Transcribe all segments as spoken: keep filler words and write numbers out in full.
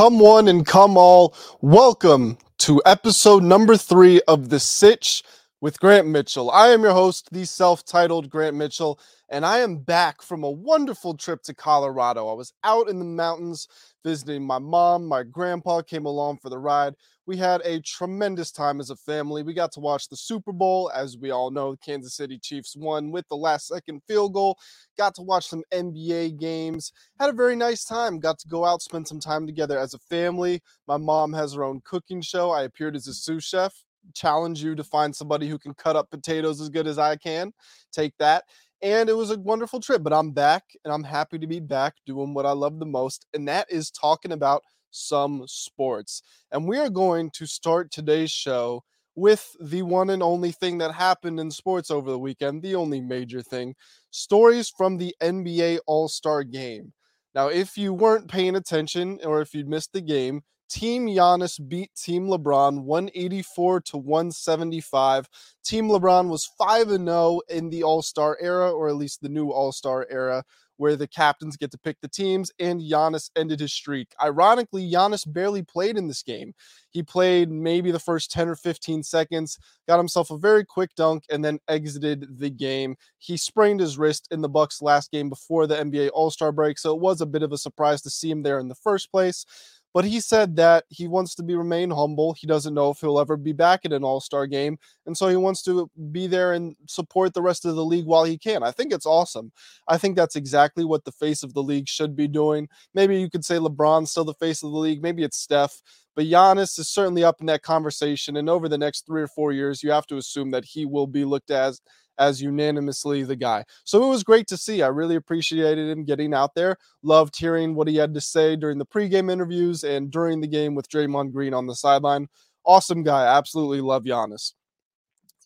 Come one and come all. Welcome to episode number three of The Sitch with Grant Mitchell. I am your host, the self-titled Grant Mitchell, and I am back from a wonderful trip to Colorado. I was out in the mountains visiting my mom. My grandpa came along for the ride. We had a tremendous time as a family. We got to watch the Super Bowl. As we all know, the Kansas City Chiefs won with the last second field goal. Got to watch some N B A games. Had a very nice time. Got to go out, spend some time together as a family. My mom has her own cooking show. I appeared as a sous chef. Challenge you to find somebody who can cut up potatoes as good as I can. Take that. And it was a wonderful trip, but I'm back and I'm happy to be back doing what I love the most, and that is talking about some sports. And we are going to start today's show with the one and only thing that happened in sports over the weekend, the only major thing, stories from the N B A All-Star Game. Now, if you weren't paying attention or if you'd missed the game, Team Giannis beat Team LeBron one eighty-four to one seventy-five. Team LeBron was five and oh in the All-Star era, or at least the new All-Star era, where the captains get to pick the teams, and Giannis ended his streak. Ironically, Giannis barely played in this game. He played maybe the first ten or fifteen seconds, got himself a very quick dunk, and then exited the game. He sprained his wrist in the Bucks' last game before the N B A All-Star break, so it was a bit of a surprise to see him there in the first place. But he said that he wants to be remain humble. He doesn't know if he'll ever be back at an All-Star game. And so he wants to be there and support the rest of the league while he can. I think it's awesome. I think that's exactly what the face of the league should be doing. Maybe you could say LeBron's still the face of the league. Maybe it's Steph. But Giannis is certainly up in that conversation. And over the next three or four years, you have to assume that he will be looked at as as unanimously the guy. So it was great to see. I really appreciated him getting out there. Loved hearing what he had to say during the pregame interviews and during the game with Draymond Green on the sideline. Awesome guy. Absolutely love Giannis.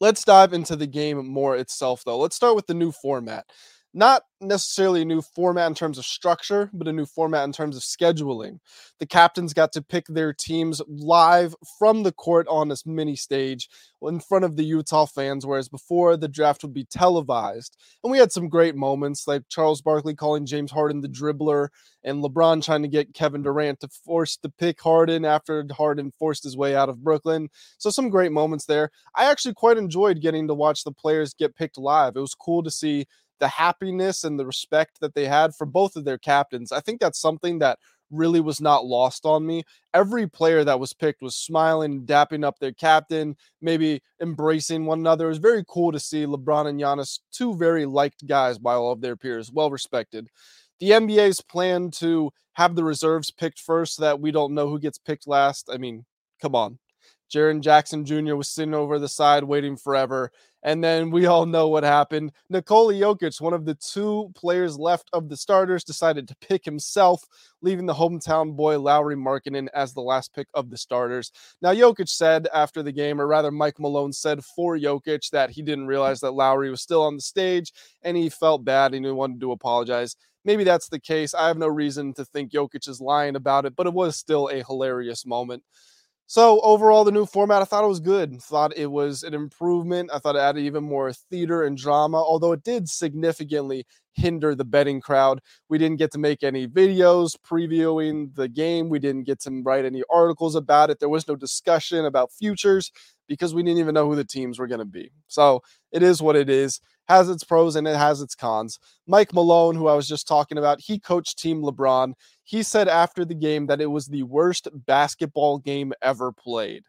Let's dive into the game more itself, though. Let's start with the new format. Not necessarily a new format in terms of structure, but a new format in terms of scheduling. The captains got to pick their teams live from the court on this mini stage in front of the Utah fans, whereas before the draft would be televised. And we had some great moments, like Charles Barkley calling James Harden the dribbler and LeBron trying to get Kevin Durant to force to pick Harden after Harden forced his way out of Brooklyn. So some great moments there. I actually quite enjoyed getting to watch the players get picked live. It was cool to see the happiness and the respect that they had for both of their captains. I think that's something that really was not lost on me. Every player that was picked was smiling, dapping up their captain, maybe embracing one another. It was very cool to see LeBron and Giannis, two very liked guys by all of their peers, well respected. The N B A's plan to have the reserves picked first so that we don't know who gets picked last. I mean, come on. Jaren Jackson Junior was sitting over the side waiting forever. And then we all know what happened. Nikola Jokic, one of the two players left of the starters, decided to pick himself, leaving the hometown boy Lauri Markkanen as the last pick of the starters. Now, Jokic said after the game, or rather Mike Malone said for Jokic, that he didn't realize that Lauri was still on the stage and he felt bad and he wanted to apologize. Maybe that's the case. I have no reason to think Jokic is lying about it, but it was still a hilarious moment. So overall, the new format, I thought it was good. Thought it was an improvement. I thought it added even more theater and drama, although it did significantly hinder the betting crowd. We didn't get to make any videos previewing the game. We didn't get to write any articles about it. There was no discussion about futures because we didn't even know who the teams were going to be. So it is what it is. Has its pros and it has its cons. Mike Malone, who I was just talking about, he coached Team LeBron. He said after the game that it was the worst basketball game ever played.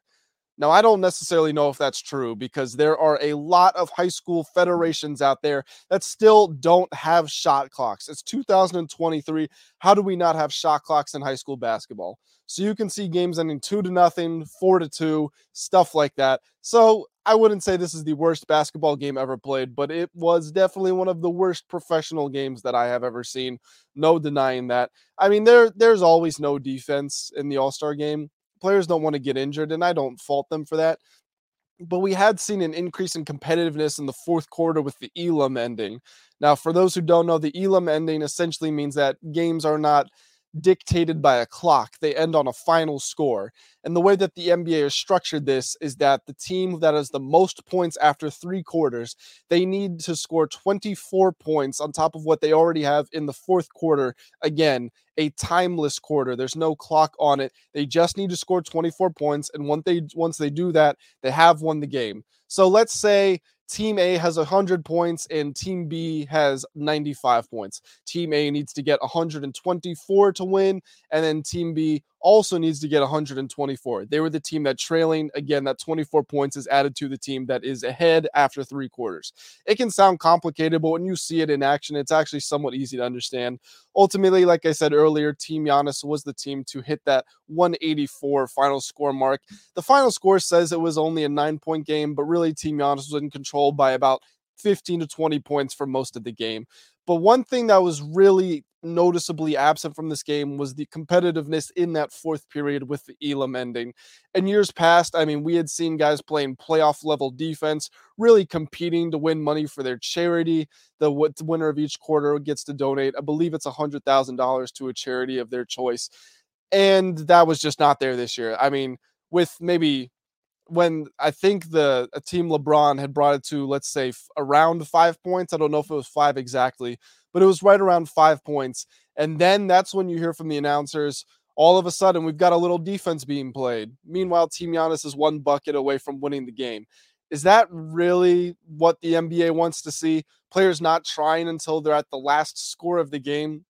Now, I don't necessarily know if that's true because there are a lot of high school federations out there that still don't have shot clocks. It's two thousand twenty-three. How do we not have shot clocks in high school basketball? So you can see games ending two to nothing, four to two, stuff like that. So I wouldn't say this is the worst basketball game ever played, but it was definitely one of the worst professional games that I have ever seen. No denying that. I mean, there there's always no defense in the All-Star game. Players don't want to get injured, and I don't fault them for that. But we had seen an increase in competitiveness in the fourth quarter with the Elam ending. Now, for those who don't know, the Elam ending essentially means that games are not dictated by a clock. They end on a final score. And the way that the N B A has structured this is that the team that has the most points after three quarters, they need to score twenty-four points on top of what they already have in the fourth quarter again a timeless quarter. There's no clock on it. They just need to score twenty-four points. And once they, once they do that, they have won the game. So let's say Team A has one hundred points and Team B has ninety-five points. Team A needs to get one hundred twenty-four to win, and then Team B also needs to get one hundred twenty-four. They were the team that trailing. Again, that twenty-four points is added to the team that is ahead after three quarters. It can sound complicated, but when you see it in action, it's actually somewhat easy to understand. Ultimately, like I said earlier, Team Giannis was the team to hit that one eighty-four final score mark. The final score says it was only a nine-point game, but really Team Giannis was in control by about fifteen to twenty points for most of the game. But one thing that was really noticeably absent from this game was the competitiveness in that fourth period with the Elam ending. In years past, I mean, we had seen guys playing playoff level defense, really competing to win money for their charity. The winner of each quarter gets to donate, I believe it's one hundred thousand dollars to a charity of their choice. And that was just not there this year. I mean, with maybe when I think the a Team LeBron had brought it to, let's say, f- around five points. I don't know if it was five exactly, but it was right around five points. And then that's when you hear from the announcers, all of a sudden, we've got a little defense being played. Meanwhile, Team Giannis is one bucket away from winning the game. Is that really what the N B A wants to see? Players not trying until they're at the last score of the game?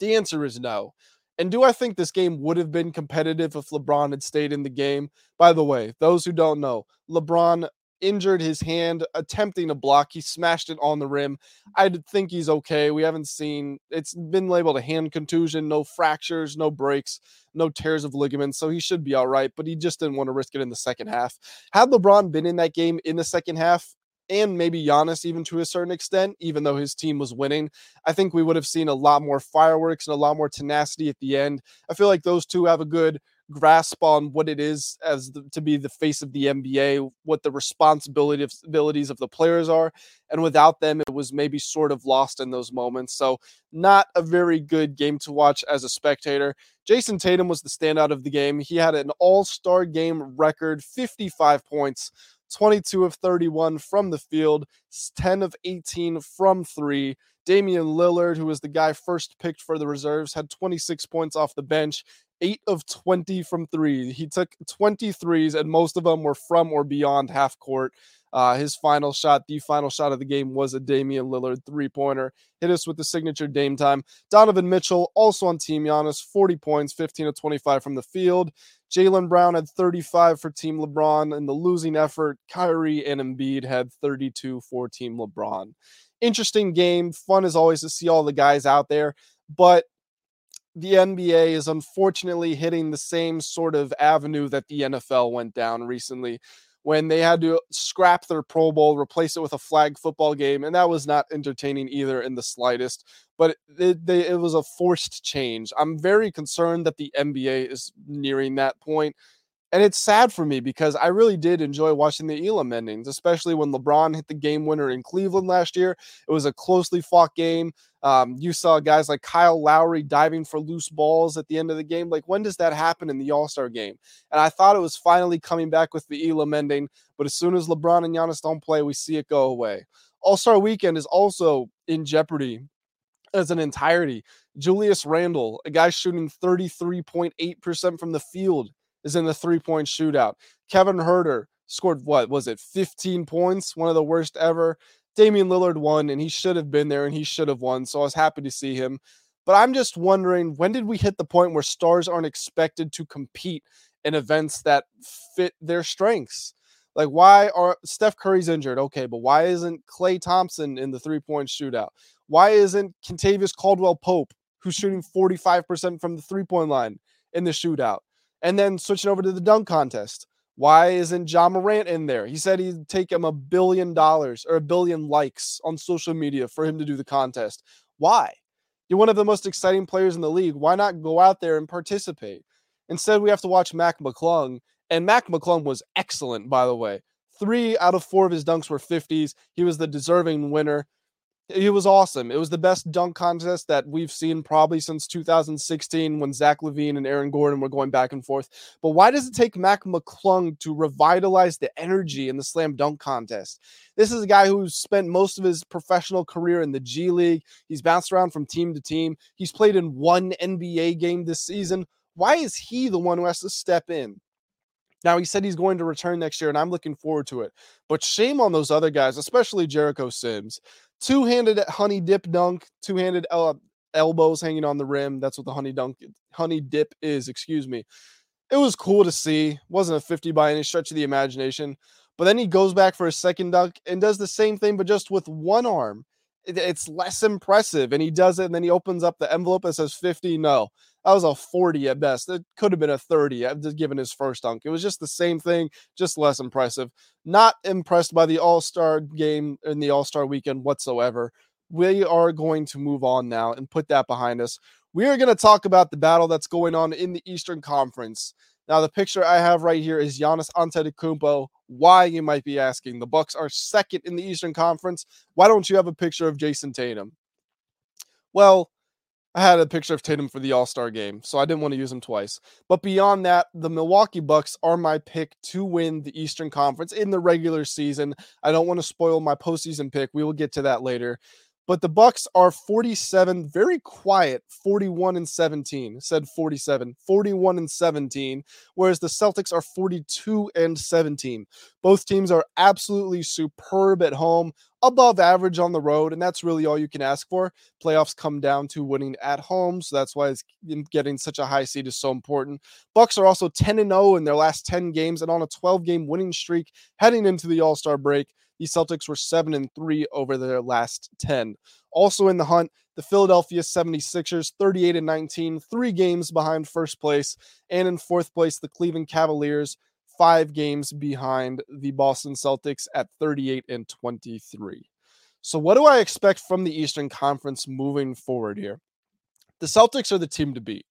The answer is no. And do I think this game would have been competitive if LeBron had stayed in the game? By the way, those who don't know, LeBron injured his hand attempting a block. He smashed it on the rim. I think he's okay. We haven't seen, it's been labeled a hand contusion, no fractures, no breaks, no tears of ligaments. So he should be all right, but he just didn't want to risk it in the second half. Had LeBron been in that game in the second half, and maybe Giannis even to a certain extent, even though his team was winning, I think we would have seen a lot more fireworks and a lot more tenacity at the end. I feel like those two have a good grasp on what it is as the, to be the face of the N B A, what the responsibilities of the players are. And without them, it was maybe sort of lost in those moments. So not a very good game to watch as a spectator. Jason Tatum was the standout of the game. He had an all-star game record, fifty-five points, twenty-two of thirty-one from the field, ten of eighteen from three. Damian Lillard, who was the guy first picked for the reserves, had twenty-six points off the bench, eight of twenty from three. He took twenty threes, and most of them were from or beyond half court. Uh, his final shot, the final shot of the game, was a Damian Lillard three-pointer. Hit us with the signature Dame time. Donovan Mitchell, also on Team Giannis, forty points, fifteen of twenty-five from the field. Jaylen Brown had thirty-five for Team LeBron in the losing effort. Kyrie and Embiid had thirty-two for Team LeBron. Interesting game. Fun as always to see all the guys out there, but the N B A is unfortunately hitting the same sort of avenue that the N F L went down recently when they had to scrap their Pro Bowl, replace it with a flag football game, and that was not entertaining either in the slightest. But it, they, it was a forced change. I'm very concerned that the N B A is nearing that point. And it's sad for me because I really did enjoy watching the Elam endings, especially when LeBron hit the game winner in Cleveland last year. It was a closely fought game. Um, you saw guys like Kyle Lauri diving for loose balls at the end of the game. Like, when does that happen in the All-Star game? And I thought it was finally coming back with the Elam ending, but as soon as LeBron and Giannis don't play, we see it go away. All-Star weekend is also in jeopardy as an entirety. Julius Randle, a guy shooting thirty-three point eight percent from the field, is in the three-point shootout. Kevin Herter scored, what was it, fifteen points, one of the worst ever. Damian Lillard won, and he should have been there, and he should have won, so I was happy to see him. But I'm just wondering, when did we hit the point where stars aren't expected to compete in events that fit their strengths? Like, why are Steph Curry's injured? Okay, but why isn't Clay Thompson in the three-point shootout? Why isn't Kentavious Caldwell-Pope, who's shooting forty-five percent from the three-point line, in the shootout? And then switching over to the dunk contest. Why isn't Ja Morant in there? He said he'd take him a billion dollars or a billion likes on social media for him to do the contest. Why? You're one of the most exciting players in the league. Why not go out there and participate? Instead, we have to watch Mac McClung. And Mac McClung was excellent, by the way. Three out of four of his dunks were fifties. He was the deserving winner. It was awesome. It was the best dunk contest that we've seen probably since two thousand sixteen when Zach LaVine and Aaron Gordon were going back and forth. But why does it take Mac McClung to revitalize the energy in the slam dunk contest? This is a guy who spent most of his professional career in the G League. He's bounced around from team to team. He's played in one N B A game this season. Why is he the one who has to step in? Now, he said he's going to return next year, and I'm looking forward to it. But shame on those other guys, especially Jericho Sims. Two-handed honey dip dunk, two-handed el- elbows hanging on the rim. That's what the honey dunk, honey dip is, excuse me. It was cool to see. Wasn't a fifty by any stretch of the imagination. But then he goes back for a second dunk and does the same thing, but just with one arm. It, it's less impressive, and he does it, and then he opens up the envelope and says fifty. No, that was a forty at best. It could have been a thirty. I've just given his first dunk. It was just the same thing, just less impressive. Not impressed by the All-Star game and the All-Star weekend whatsoever. We are going to move on now and put that behind us. We are going to talk about the battle that's going on in the Eastern Conference. Now, the picture I have right here is Giannis Antetokounmpo. Why, you might be asking. The Bucks are second in the Eastern Conference. Why don't you have a picture of Jason Tatum? Well, I had a picture of Tatum for the All-Star game, so I didn't want to use him twice. But beyond that, the Milwaukee Bucks are my pick to win the Eastern Conference in the regular season. I don't want to spoil my postseason pick. We will get to that later. But the Bucks are forty-seven, very quiet, forty-one and seventeen. Said forty-seven, forty-one and seventeen, whereas the Celtics are forty-two and seventeen. Both teams are absolutely superb at home, above average on the road, and that's really all you can ask for. Playoffs come down to winning at home, so that's why it's getting such a high seed is so important. Bucks are also ten and oh in their last ten games and on a twelve-game winning streak heading into the All-Star break. The Celtics were seven and three over their last ten. Also in the hunt, the Philadelphia seventy-sixers, thirty-eight and nineteen, three games behind first place. And in fourth place, the Cleveland Cavaliers, five games behind the Boston Celtics at thirty-eight and twenty-three. So what do I expect from the Eastern Conference moving forward here? The Celtics are the team to beat.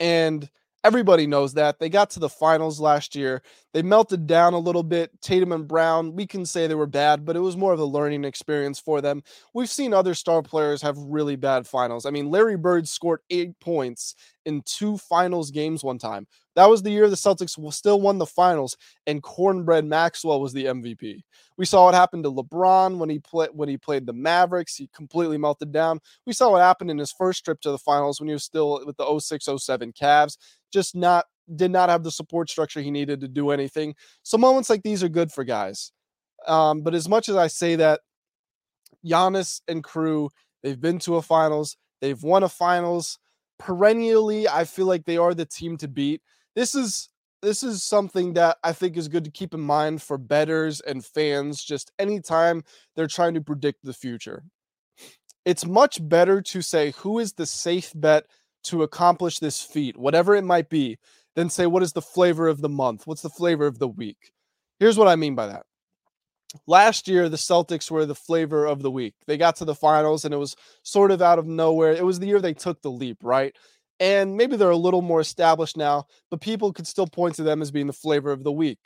And everybody knows that. They got to the finals last year. They melted down a little bit. Tatum and Brown, we can say they were bad, but it was more of a learning experience for them. We've seen other star players have really bad finals. I mean, Larry Bird scored eight points in two finals games one time. That was the year the Celtics still won the finals, and Cornbread Maxwell was the M V P. We saw what happened to LeBron when he, play, when he played the Mavericks. He completely melted down. We saw what happened in his first trip to the finals when he was still with the oh six oh seven Cavs. Just not did not have the support structure he needed to do anything. So moments like these are good for guys. Um, but as much as I say that, Giannis and crew, they've been to a finals. They've won a finals. Perennially, I feel like they are the team to beat. This is this is something that I think is good to keep in mind for bettors and fans just anytime they're trying to predict the future. It's much better to say who is the safe bet to accomplish this feat, whatever it might be, than say what is the flavor of the month, what's the flavor of the week. Here's what I mean by that. Last year, the Celtics were the flavor of the week. They got to the finals, and it was sort of out of nowhere. It was the year they took the leap, right? And maybe they're a little more established now, but people could still point to them as being the flavor of the week.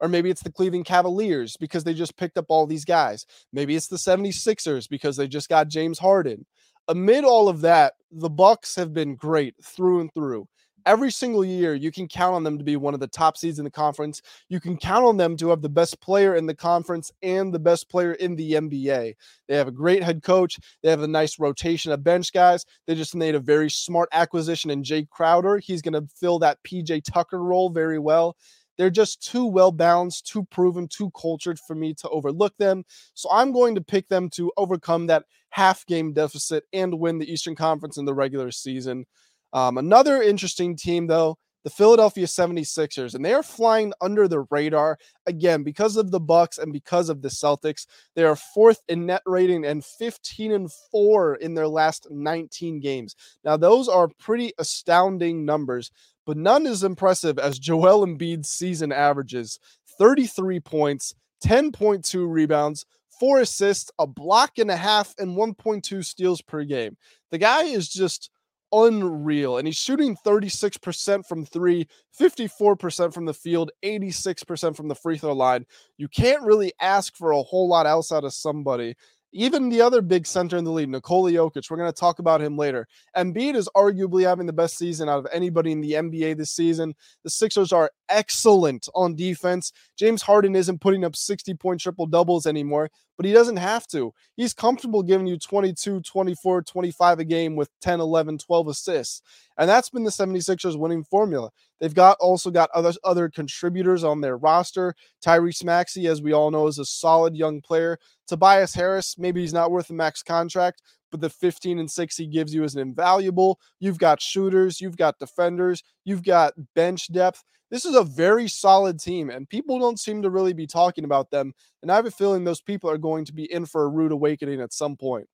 Or maybe it's the Cleveland Cavaliers because they just picked up all these guys. Maybe it's the seventy-sixers because they just got James Harden. Amid all of that, the Bucks have been great through and through. Every single year, you can count on them to be one of the top seeds in the conference. You can count on them to have the best player in the conference and the best player in the N B A. They have a great head coach. They have a nice rotation of bench guys. They just made a very smart acquisition in Jay Crowder. He's going to fill that P J Tucker role very well. They're just too well-balanced, too proven, too cultured for me to overlook them. So I'm going to pick them to overcome that half-game deficit and win the Eastern Conference in the regular season. Um, another interesting team, though, the Philadelphia seventy-sixers, and they are flying under the radar again because of the Bucks and because of the Celtics. They are fourth in net rating and fifteen and four in their last nineteen games. Now, those are pretty astounding numbers, but none as impressive as Joel Embiid's season averages. thirty-three points, ten point two rebounds, four assists, a block and a half, and one point two steals per game. The guy is just unreal, and he's shooting thirty-six percent from three, fifty-four percent from the field, eighty-six percent from the free throw line. You can't really ask for a whole lot else out of somebody, Even the other big center in the league, Nikola Jokic, we're going to talk about him later. Embiid is arguably having the best season out of anybody in the N B A this season. The Sixers are excellent on defense. James Harden isn't putting up sixty-point triple-doubles anymore, but he doesn't have to. He's comfortable giving you twenty-two, twenty-four, twenty-five a game with ten, eleven, twelve assists. And that's been the 76ers winning formula. They've got also got other, other contributors on their roster. Tyrese Maxey, as we all know, is a solid young player. Tobias Harris, maybe he's not worth a max contract, but the fifteen and six he gives you is invaluable. You've got shooters, you've got defenders, you've got bench depth. This is a very solid team, and people don't seem to really be talking about them. And I have a feeling those people are going to be in for a rude awakening at some point.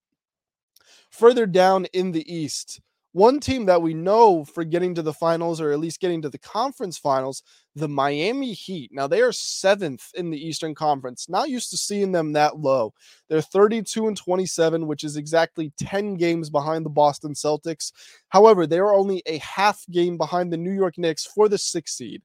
Further down in the East, one team that we know for getting to the finals, or at least getting to the conference finals, the Miami Heat. Now, they are seventh in the Eastern Conference. Not used to seeing them that low. They're thirty-two and twenty-seven, which is exactly ten games behind the Boston Celtics. However, they are only a half game behind the New York Knicks for the sixth seed.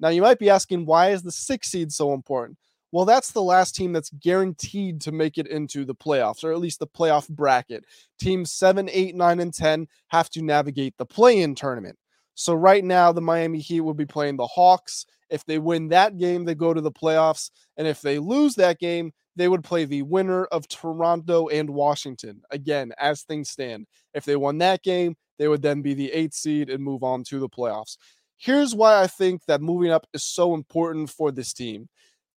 Now, you might be asking, why is the sixth seed so important? Well, that's the last team that's guaranteed to make it into the playoffs, or at least the playoff bracket. Teams seven, eight, nine, and ten have to navigate the play-in tournament. So right now, the Miami Heat will be playing the Hawks. If they win that game, they go to the playoffs. And if they lose that game, they would play the winner of Toronto and Washington. Again, as things stand, if they won that game, they would then be the eighth seed and move on to the playoffs. Here's why I think that moving up is so important for this team.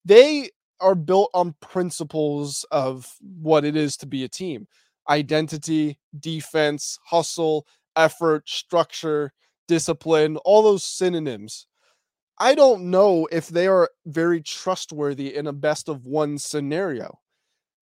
They are built on principles of what it is to be a team: identity, defense, hustle, effort, structure, discipline, all those synonyms. I don't know if they are very trustworthy in a best of one scenario.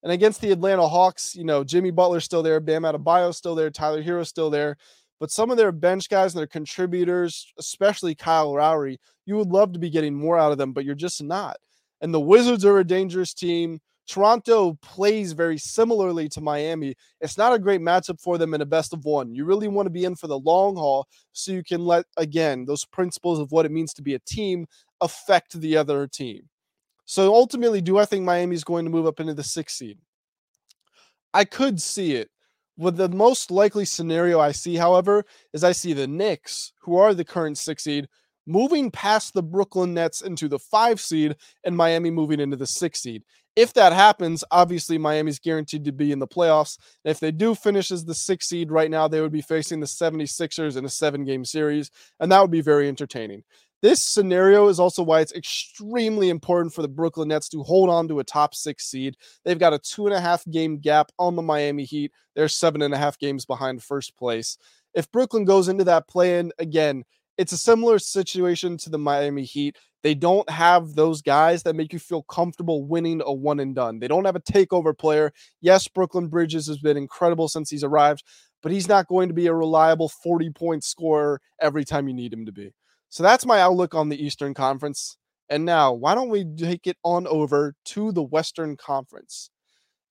And against the Atlanta Hawks, you know, Jimmy Butler's still there, Bam Adebayo's still there, Tyler Hero's still there. But some of their bench guys and their contributors, especially Kyle Lauri, you would love to be getting more out of them, but you're just not. And the Wizards are a dangerous team. Toronto plays very similarly to Miami. It's not a great matchup for them in a best of one. You really want to be in for the long haul so you can let, again, those principles of what it means to be a team affect the other team. So ultimately, do I think Miami is going to move up into the sixth seed? I could see it. With the most likely scenario I see, however, is I see the Knicks, who are the current sixth seed, moving past the Brooklyn Nets into the five seed, and Miami moving into the six seed. If that happens, obviously Miami's guaranteed to be in the playoffs. And if they do finish as the six seed right now, they would be facing the 76ers in a seven-game series, and that would be very entertaining. This scenario is also why it's extremely important for the Brooklyn Nets to hold on to a top six seed. They've got a two-and-a-half-game gap on the Miami Heat. They're seven-and-a-half games behind first place. If Brooklyn goes into that play-in, again, it's a similar situation to the Miami Heat. They don't have those guys that make you feel comfortable winning a one and done. They don't have a takeover player. Yes, Brooklyn Bridges has been incredible since he's arrived, but he's not going to be a reliable forty-point scorer every time you need him to be. So that's my outlook on the Eastern Conference. And now, why don't we take it on over to the Western Conference?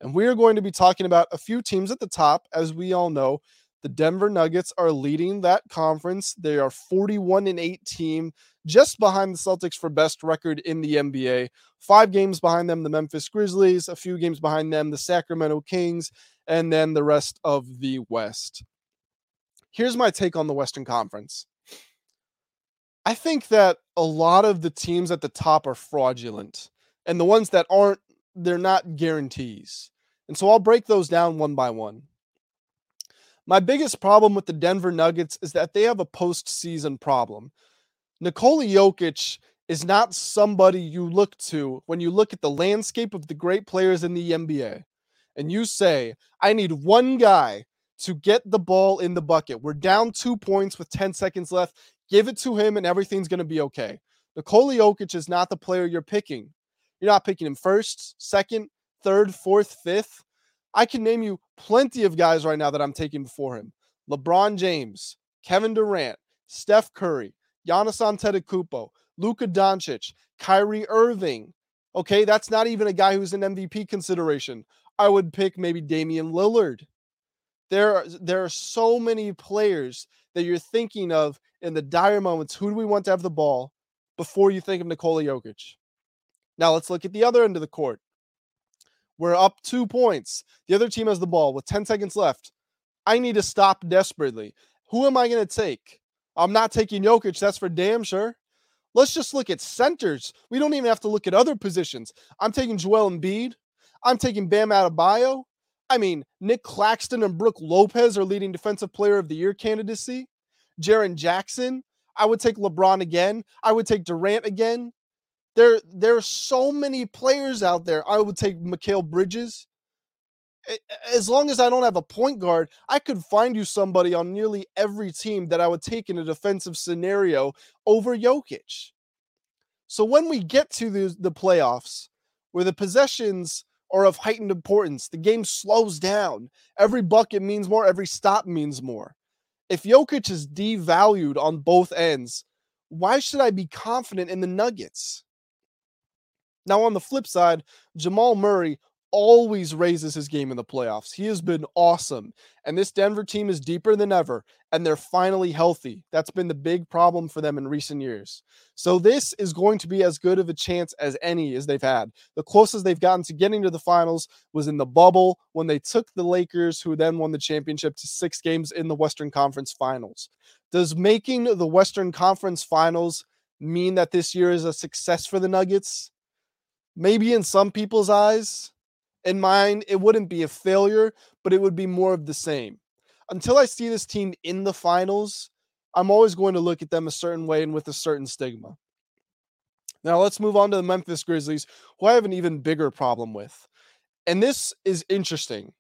And we are going to be talking about a few teams at the top. As we all know, the Denver Nuggets are leading that conference. They are forty-one and eight team, just behind the Celtics for best record in the N B A. Five games behind them, the Memphis Grizzlies, a few games behind them, the Sacramento Kings, and then the rest of the West. Here's my take on the Western Conference. I think that a lot of the teams at the top are fraudulent, and the ones that aren't, they're not guarantees. And so I'll break those down one by one. My biggest problem with the Denver Nuggets is that they have a postseason problem. Nikola Jokic is not somebody you look to when you look at the landscape of the great players in the N B A. And you say, I need one guy to get the ball in the bucket. We're down two points with ten seconds left. Give it to him and everything's going to be okay. Nikola Jokic is not the player you're picking. You're not picking him first, second, third, fourth, fifth. I can name you plenty of guys right now that I'm taking before him. LeBron James, Kevin Durant, Steph Curry, Giannis Antetokounmpo, Luka Doncic, Kyrie Irving. Okay, that's not even a guy who's an M V P consideration. I would pick maybe Damian Lillard. There are, there are so many players that you're thinking of in the dire moments. Who do we want to have the ball before you think of Nikola Jokic? Now let's look at the other end of the court. We're up two points. The other team has the ball with ten seconds left. I need to stop desperately. Who am I going to take? I'm not taking Jokic. That's for damn sure. Let's just look at centers. We don't even have to look at other positions. I'm taking Joel Embiid. I'm taking Bam Adebayo. I mean, Nick Claxton and Brooke Lopez are leading Defensive Player of the Year candidacy. Jaren Jackson. I would take LeBron again. I would take Durant again. There, there are so many players out there. I would take Mikal Bridges. As long as I don't have a point guard, I could find you somebody on nearly every team that I would take in a defensive scenario over Jokic. So when we get to the, the playoffs, where the possessions are of heightened importance, the game slows down. Every bucket means more. Every stop means more. If Jokic is devalued on both ends, why should I be confident in the Nuggets? Now, on the flip side, Jamal Murray always raises his game in the playoffs. He has been awesome. And this Denver team is deeper than ever, and they're finally healthy. That's been the big problem for them in recent years. So this is going to be as good of a chance as any as they've had. The closest they've gotten to getting to the finals was in the bubble when they took the Lakers, who then won the championship, to six games in the Western Conference Finals. Does making the Western Conference Finals mean that this year is a success for the Nuggets? Maybe in some people's eyes. In mine, it wouldn't be a failure, but it would be more of the same. Until I see this team in the finals, I'm always going to look at them a certain way and with a certain stigma. Now let's move on to the Memphis Grizzlies, who I have an even bigger problem with. And this is interesting.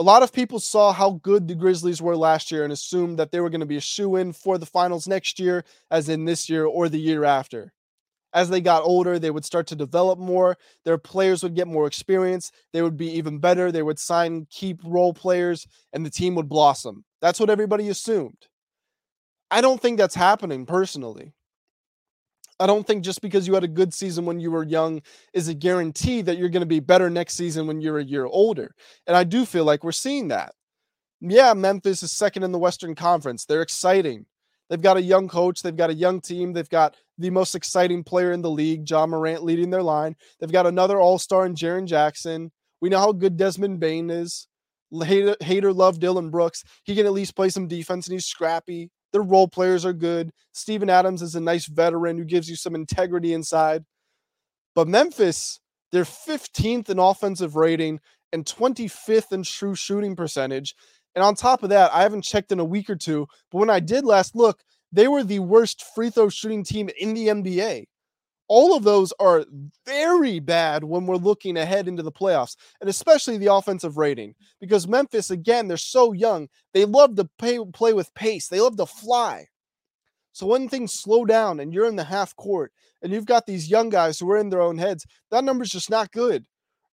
A lot of people saw how good the Grizzlies were last year and assumed that they were going to be a shoo-in for the finals next year, as in this year or the year after. As they got older, they would start to develop more. Their players would get more experience. They would be even better. They would sign, keep role players, and the team would blossom. That's what everybody assumed. I don't think that's happening personally. I don't think just because you had a good season when you were young is a guarantee that you're going to be better next season when you're a year older. And I do feel like we're seeing that. Yeah, Memphis is second in the Western Conference. They're exciting. They've got a young coach. They've got a young team. They've got the most exciting player in the league, Ja Morant, leading their line. They've got another all-star in Jaren Jackson. We know how good Desmond Bane is. Hater, hater love Dylan Brooks. He can at least play some defense, and he's scrappy. Their role players are good. Steven Adams is a nice veteran who gives you some integrity inside. But Memphis, they're fifteenth in offensive rating and twenty-fifth in true shooting percentage. And on top of that, I haven't checked in a week or two, but when I did last look, they were the worst free throw shooting team in the N B A. All of those are very bad when we're looking ahead into the playoffs, and especially the offensive rating, because Memphis, again, they're so young. They love to pay, play with pace. They love to fly. So when things slow down and you're in the half court and you've got these young guys who are in their own heads, that number's just not good.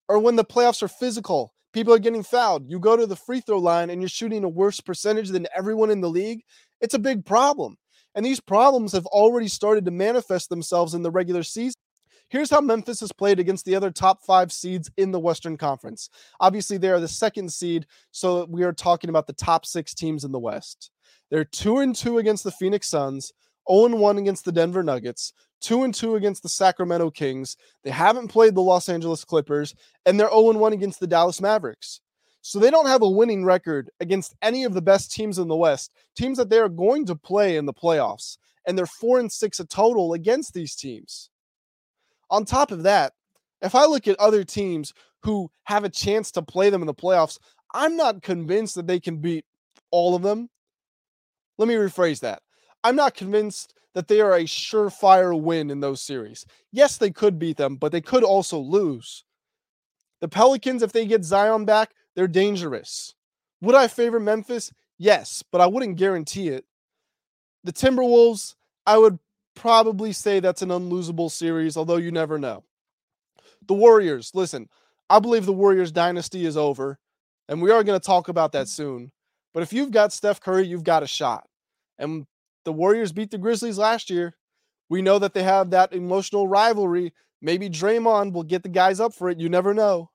Or when the playoffs are physical, people are getting fouled. You go to the free throw line and you're shooting a worse percentage than everyone in the league. It's a big problem. And these problems have already started to manifest themselves in the regular season. Here's how Memphis has played against the other top five seeds in the Western Conference. Obviously, they are the second seed, so we are talking about the top six teams in the West. They're two and two against the Phoenix Suns, oh and one against the Denver Nuggets, two and two against the Sacramento Kings. They haven't played the Los Angeles Clippers, and they're oh and one against the Dallas Mavericks. So they don't have a winning record against any of the best teams in the West, teams that they are going to play in the playoffs, and they're four and six a total against these teams. On top of that, if I look at other teams who have a chance to play them in the playoffs, I'm not convinced that they can beat all of them. Let me rephrase that. I'm not convinced that they are a surefire win in those series. Yes, they could beat them, but they could also lose. The Pelicans, if they get Zion back, they're dangerous. Would I favor Memphis? Yes, but I wouldn't guarantee it. The Timberwolves, I would probably say that's an unlosable series, although you never know. The Warriors, listen, I believe the Warriors dynasty is over, and we are going to talk about that soon. But if you've got Steph Curry, you've got a shot. And the Warriors beat the Grizzlies last year. We know that they have that emotional rivalry. Maybe Draymond will get the guys up for it. You never know.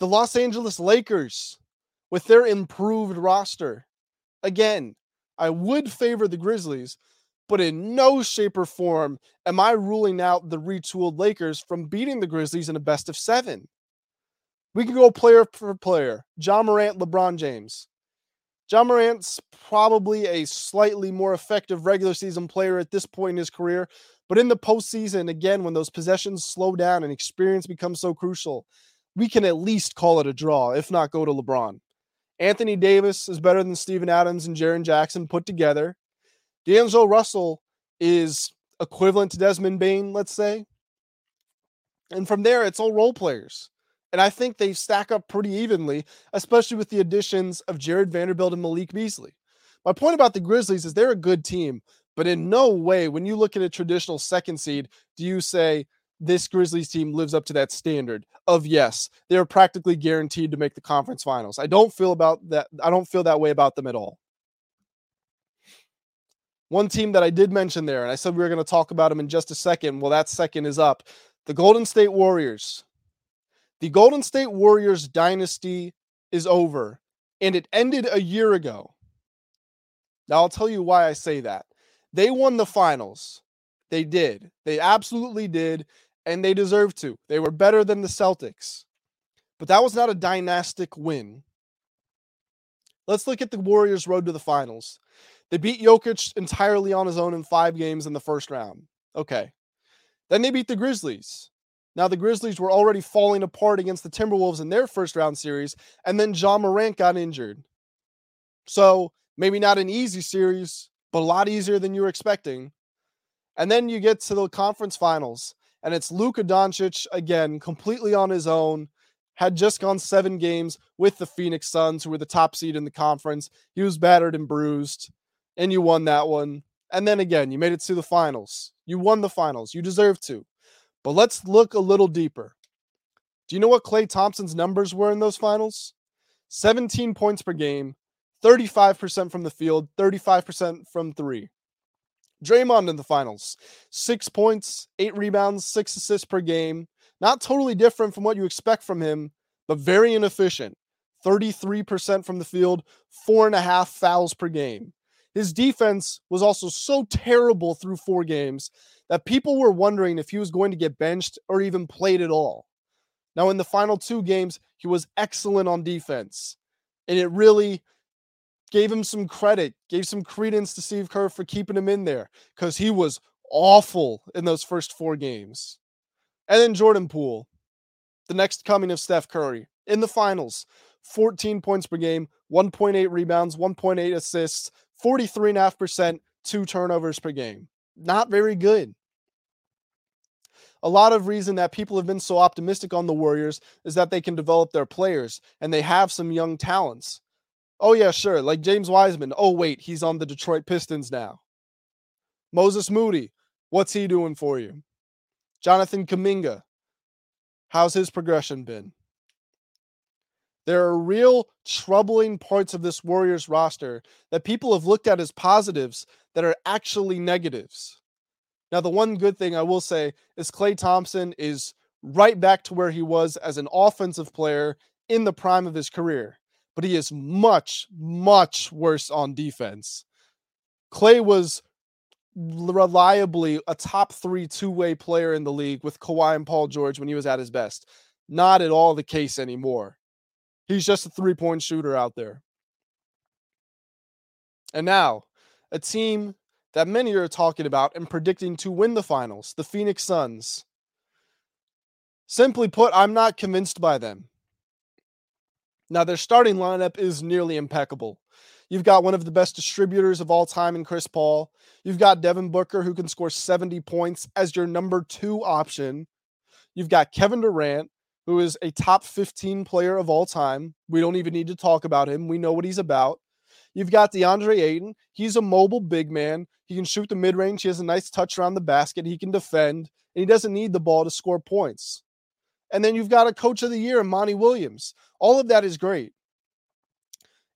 The Los Angeles Lakers, with their improved roster. Again, I would favor the Grizzlies, but in no shape or form am I ruling out the retooled Lakers from beating the Grizzlies in a best of seven. We can go player for player. Ja Morant, LeBron James. Ja Morant's probably a slightly more effective regular season player at this point in his career, but in the postseason, again, when those possessions slow down and experience becomes so crucial, we can at least call it a draw, if not go to LeBron. Anthony Davis is better than Steven Adams and Jaren Jackson put together. D'Angelo Russell is equivalent to Desmond Bane, let's say. And from there, it's all role players. And I think they stack up pretty evenly, especially with the additions of Jared Vanderbilt and Malik Beasley. My point about the Grizzlies is they're a good team, but in no way, when you look at a traditional second seed, do you say this Grizzlies team lives up to that standard of, yes, they're practically guaranteed to make the conference finals. I don't feel about that. I don't feel that way about them at all. One team that I did mention there, and I said we were going to talk about them in just a second. Well, that second is up. The Golden State Warriors. The Golden State Warriors dynasty is over, and it ended a year ago. Now, I'll tell you why I say that. They won the finals. They did. They absolutely did, and they deserved to. They were better than the Celtics. But that was not a dynastic win. Let's look at the Warriors' road to the finals. They beat Jokic entirely on his own in five games in the first round. Okay. Then they beat the Grizzlies. Now the Grizzlies were already falling apart against the Timberwolves in their first round series, and then Ja Morant got injured. So maybe not an easy series, but a lot easier than you were expecting. And then you get to the conference finals, and it's Luka Doncic again, completely on his own, had just gone seven games with the Phoenix Suns, who were the top seed in the conference. He was battered and bruised, and you won that one. And then again, you made it to the finals. You won the finals. You deserve to. But let's look a little deeper. Do you know what Clay Thompson's numbers were in those finals? seventeen points per game, thirty-five percent from the field, thirty-five percent from three. Draymond in the finals, six points, eight rebounds, six assists per game. Not totally different from what you expect from him, but very inefficient. thirty-three percent from the field, four and a half fouls per game. His defense was also so terrible through four games that people were wondering if he was going to get benched or even played at all. Now, in the final two games, he was excellent on defense, and it really gave him some credit, gave some credence to Steve Kerr for keeping him in there, because he was awful in those first four games. And then Jordan Poole, the next coming of Steph Curry, in the finals, fourteen points per game, one point eight rebounds, one point eight assists, forty-three point five percent, two turnovers per game. Not very good. A lot of reason that people have been so optimistic on the Warriors is that they can develop their players, and they have some young talents. Oh, yeah, sure, like James Wiseman. Oh, wait, he's on the Detroit Pistons now. Moses Moody, what's he doing for you? Jonathan Kuminga, how's his progression been? There are real troubling parts of this Warriors roster that people have looked at as positives that are actually negatives. Now, the one good thing I will say is Klay Thompson is right back to where he was as an offensive player in the prime of his career, but he is much, much worse on defense. Klay was reliably a top three two-way player in the league with Kawhi and Paul George when he was at his best. Not at all the case anymore. He's just a three-point shooter out there. And now, a team that many are talking about and predicting to win the finals, the Phoenix Suns. Simply put, I'm not convinced by them. Now, their starting lineup is nearly impeccable. You've got one of the best distributors of all time in Chris Paul. You've got Devin Booker, who can score seventy points as your number two option. You've got Kevin Durant, who is a top fifteen player of all time. We don't even need to talk about him. We know what he's about. You've got DeAndre Ayton. He's a mobile big man. He can shoot the mid-range. He has a nice touch around the basket. He can defend, and he doesn't need the ball to score points. And then you've got a coach of the year, Monty Williams. All of that is great.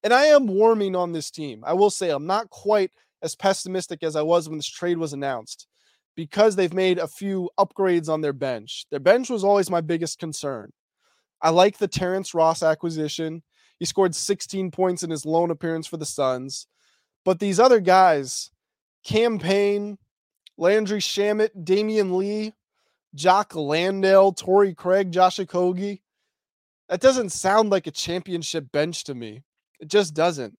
And I am warming on this team. I will say I'm not quite as pessimistic as I was when this trade was announced, because they've made a few upgrades on their bench. Their bench was always my biggest concern. I like the Terrence Ross acquisition. He scored sixteen points in his lone appearance for the Suns. But these other guys, Cam Payne, Landry Shamet, Damian Lee, Jock Landale, Torrey Craig, Josh Okogie, That doesn't sound like a championship bench to me. It just doesn't.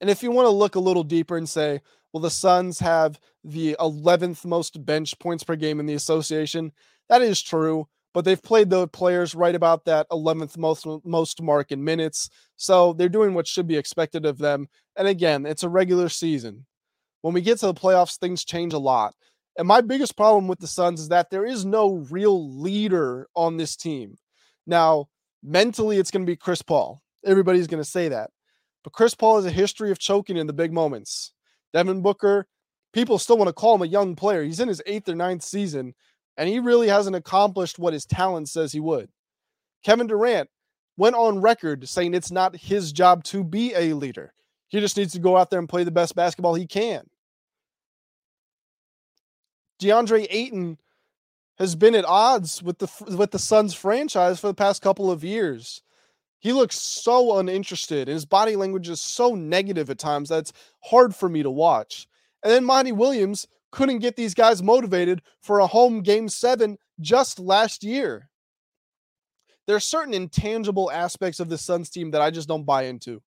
And if you want to look a little deeper and say, well, the Suns have the eleventh most bench points per game in the association, that is true, but they've played the players right about that eleventh most most mark in minutes, so they're doing what should be expected of them. And again, it's a regular season. When we get to the playoffs, things change a lot. And my biggest problem with the Suns is that there is no real leader on this team. Now, mentally, it's going to be Chris Paul. Everybody's going to say that. But Chris Paul has a history of choking in the big moments. Devin Booker, people still want to call him a young player. He's in his eighth or ninth season, and he really hasn't accomplished what his talent says he would. Kevin Durant went on record saying it's not his job to be a leader. He just needs to go out there and play the best basketball he can. DeAndre Ayton has been at odds with the with the Suns franchise for the past couple of years. He looks so uninterested, and his body language is so negative at times that it's hard for me to watch. And then Monty Williams couldn't get these guys motivated for a home game seven just last year. There are certain intangible aspects of the Suns team that I just don't buy into.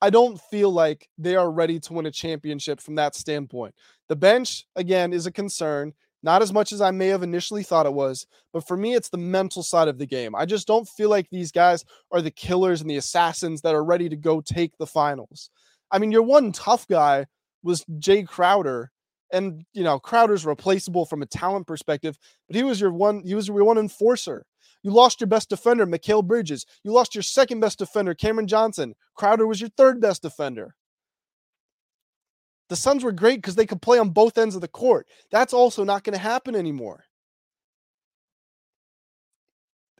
I don't feel like they are ready to win a championship from that standpoint. The bench, again, is a concern. Not as much as I may have initially thought it was, but for me, it's the mental side of the game. I just don't feel like these guys are the killers and the assassins that are ready to go take the finals. I mean, your one tough guy was Jay Crowder, and, you know, Crowder's replaceable from a talent perspective, but he was your one, he was your one enforcer. You lost your best defender, Mikal Bridges. You lost your second best defender, Cameron Johnson. Crowder was your third best defender. The Suns were great because they could play on both ends of the court. That's also not going to happen anymore.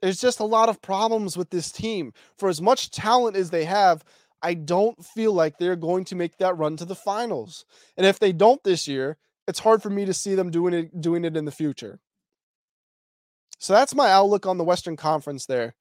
There's just a lot of problems with this team. For as much talent as they have, I don't feel like they're going to make that run to the finals. And if they don't this year, it's hard for me to see them doing it, doing it in the future. So that's my outlook on the Western Conference there.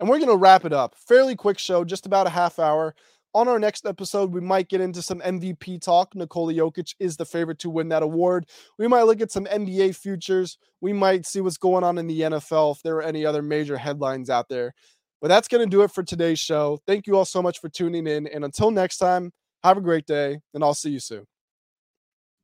And we're going to wrap it up. Fairly quick show, just about a half hour. On our next episode, we might get into some M V P talk. Nikola Jokic is the favorite to win that award. We might look at some N B A futures. We might see what's going on in the N F L if there are any other major headlines out there. But that's going to do it for today's show. Thank you all so much for tuning in. And until next time, have a great day, and I'll see you soon.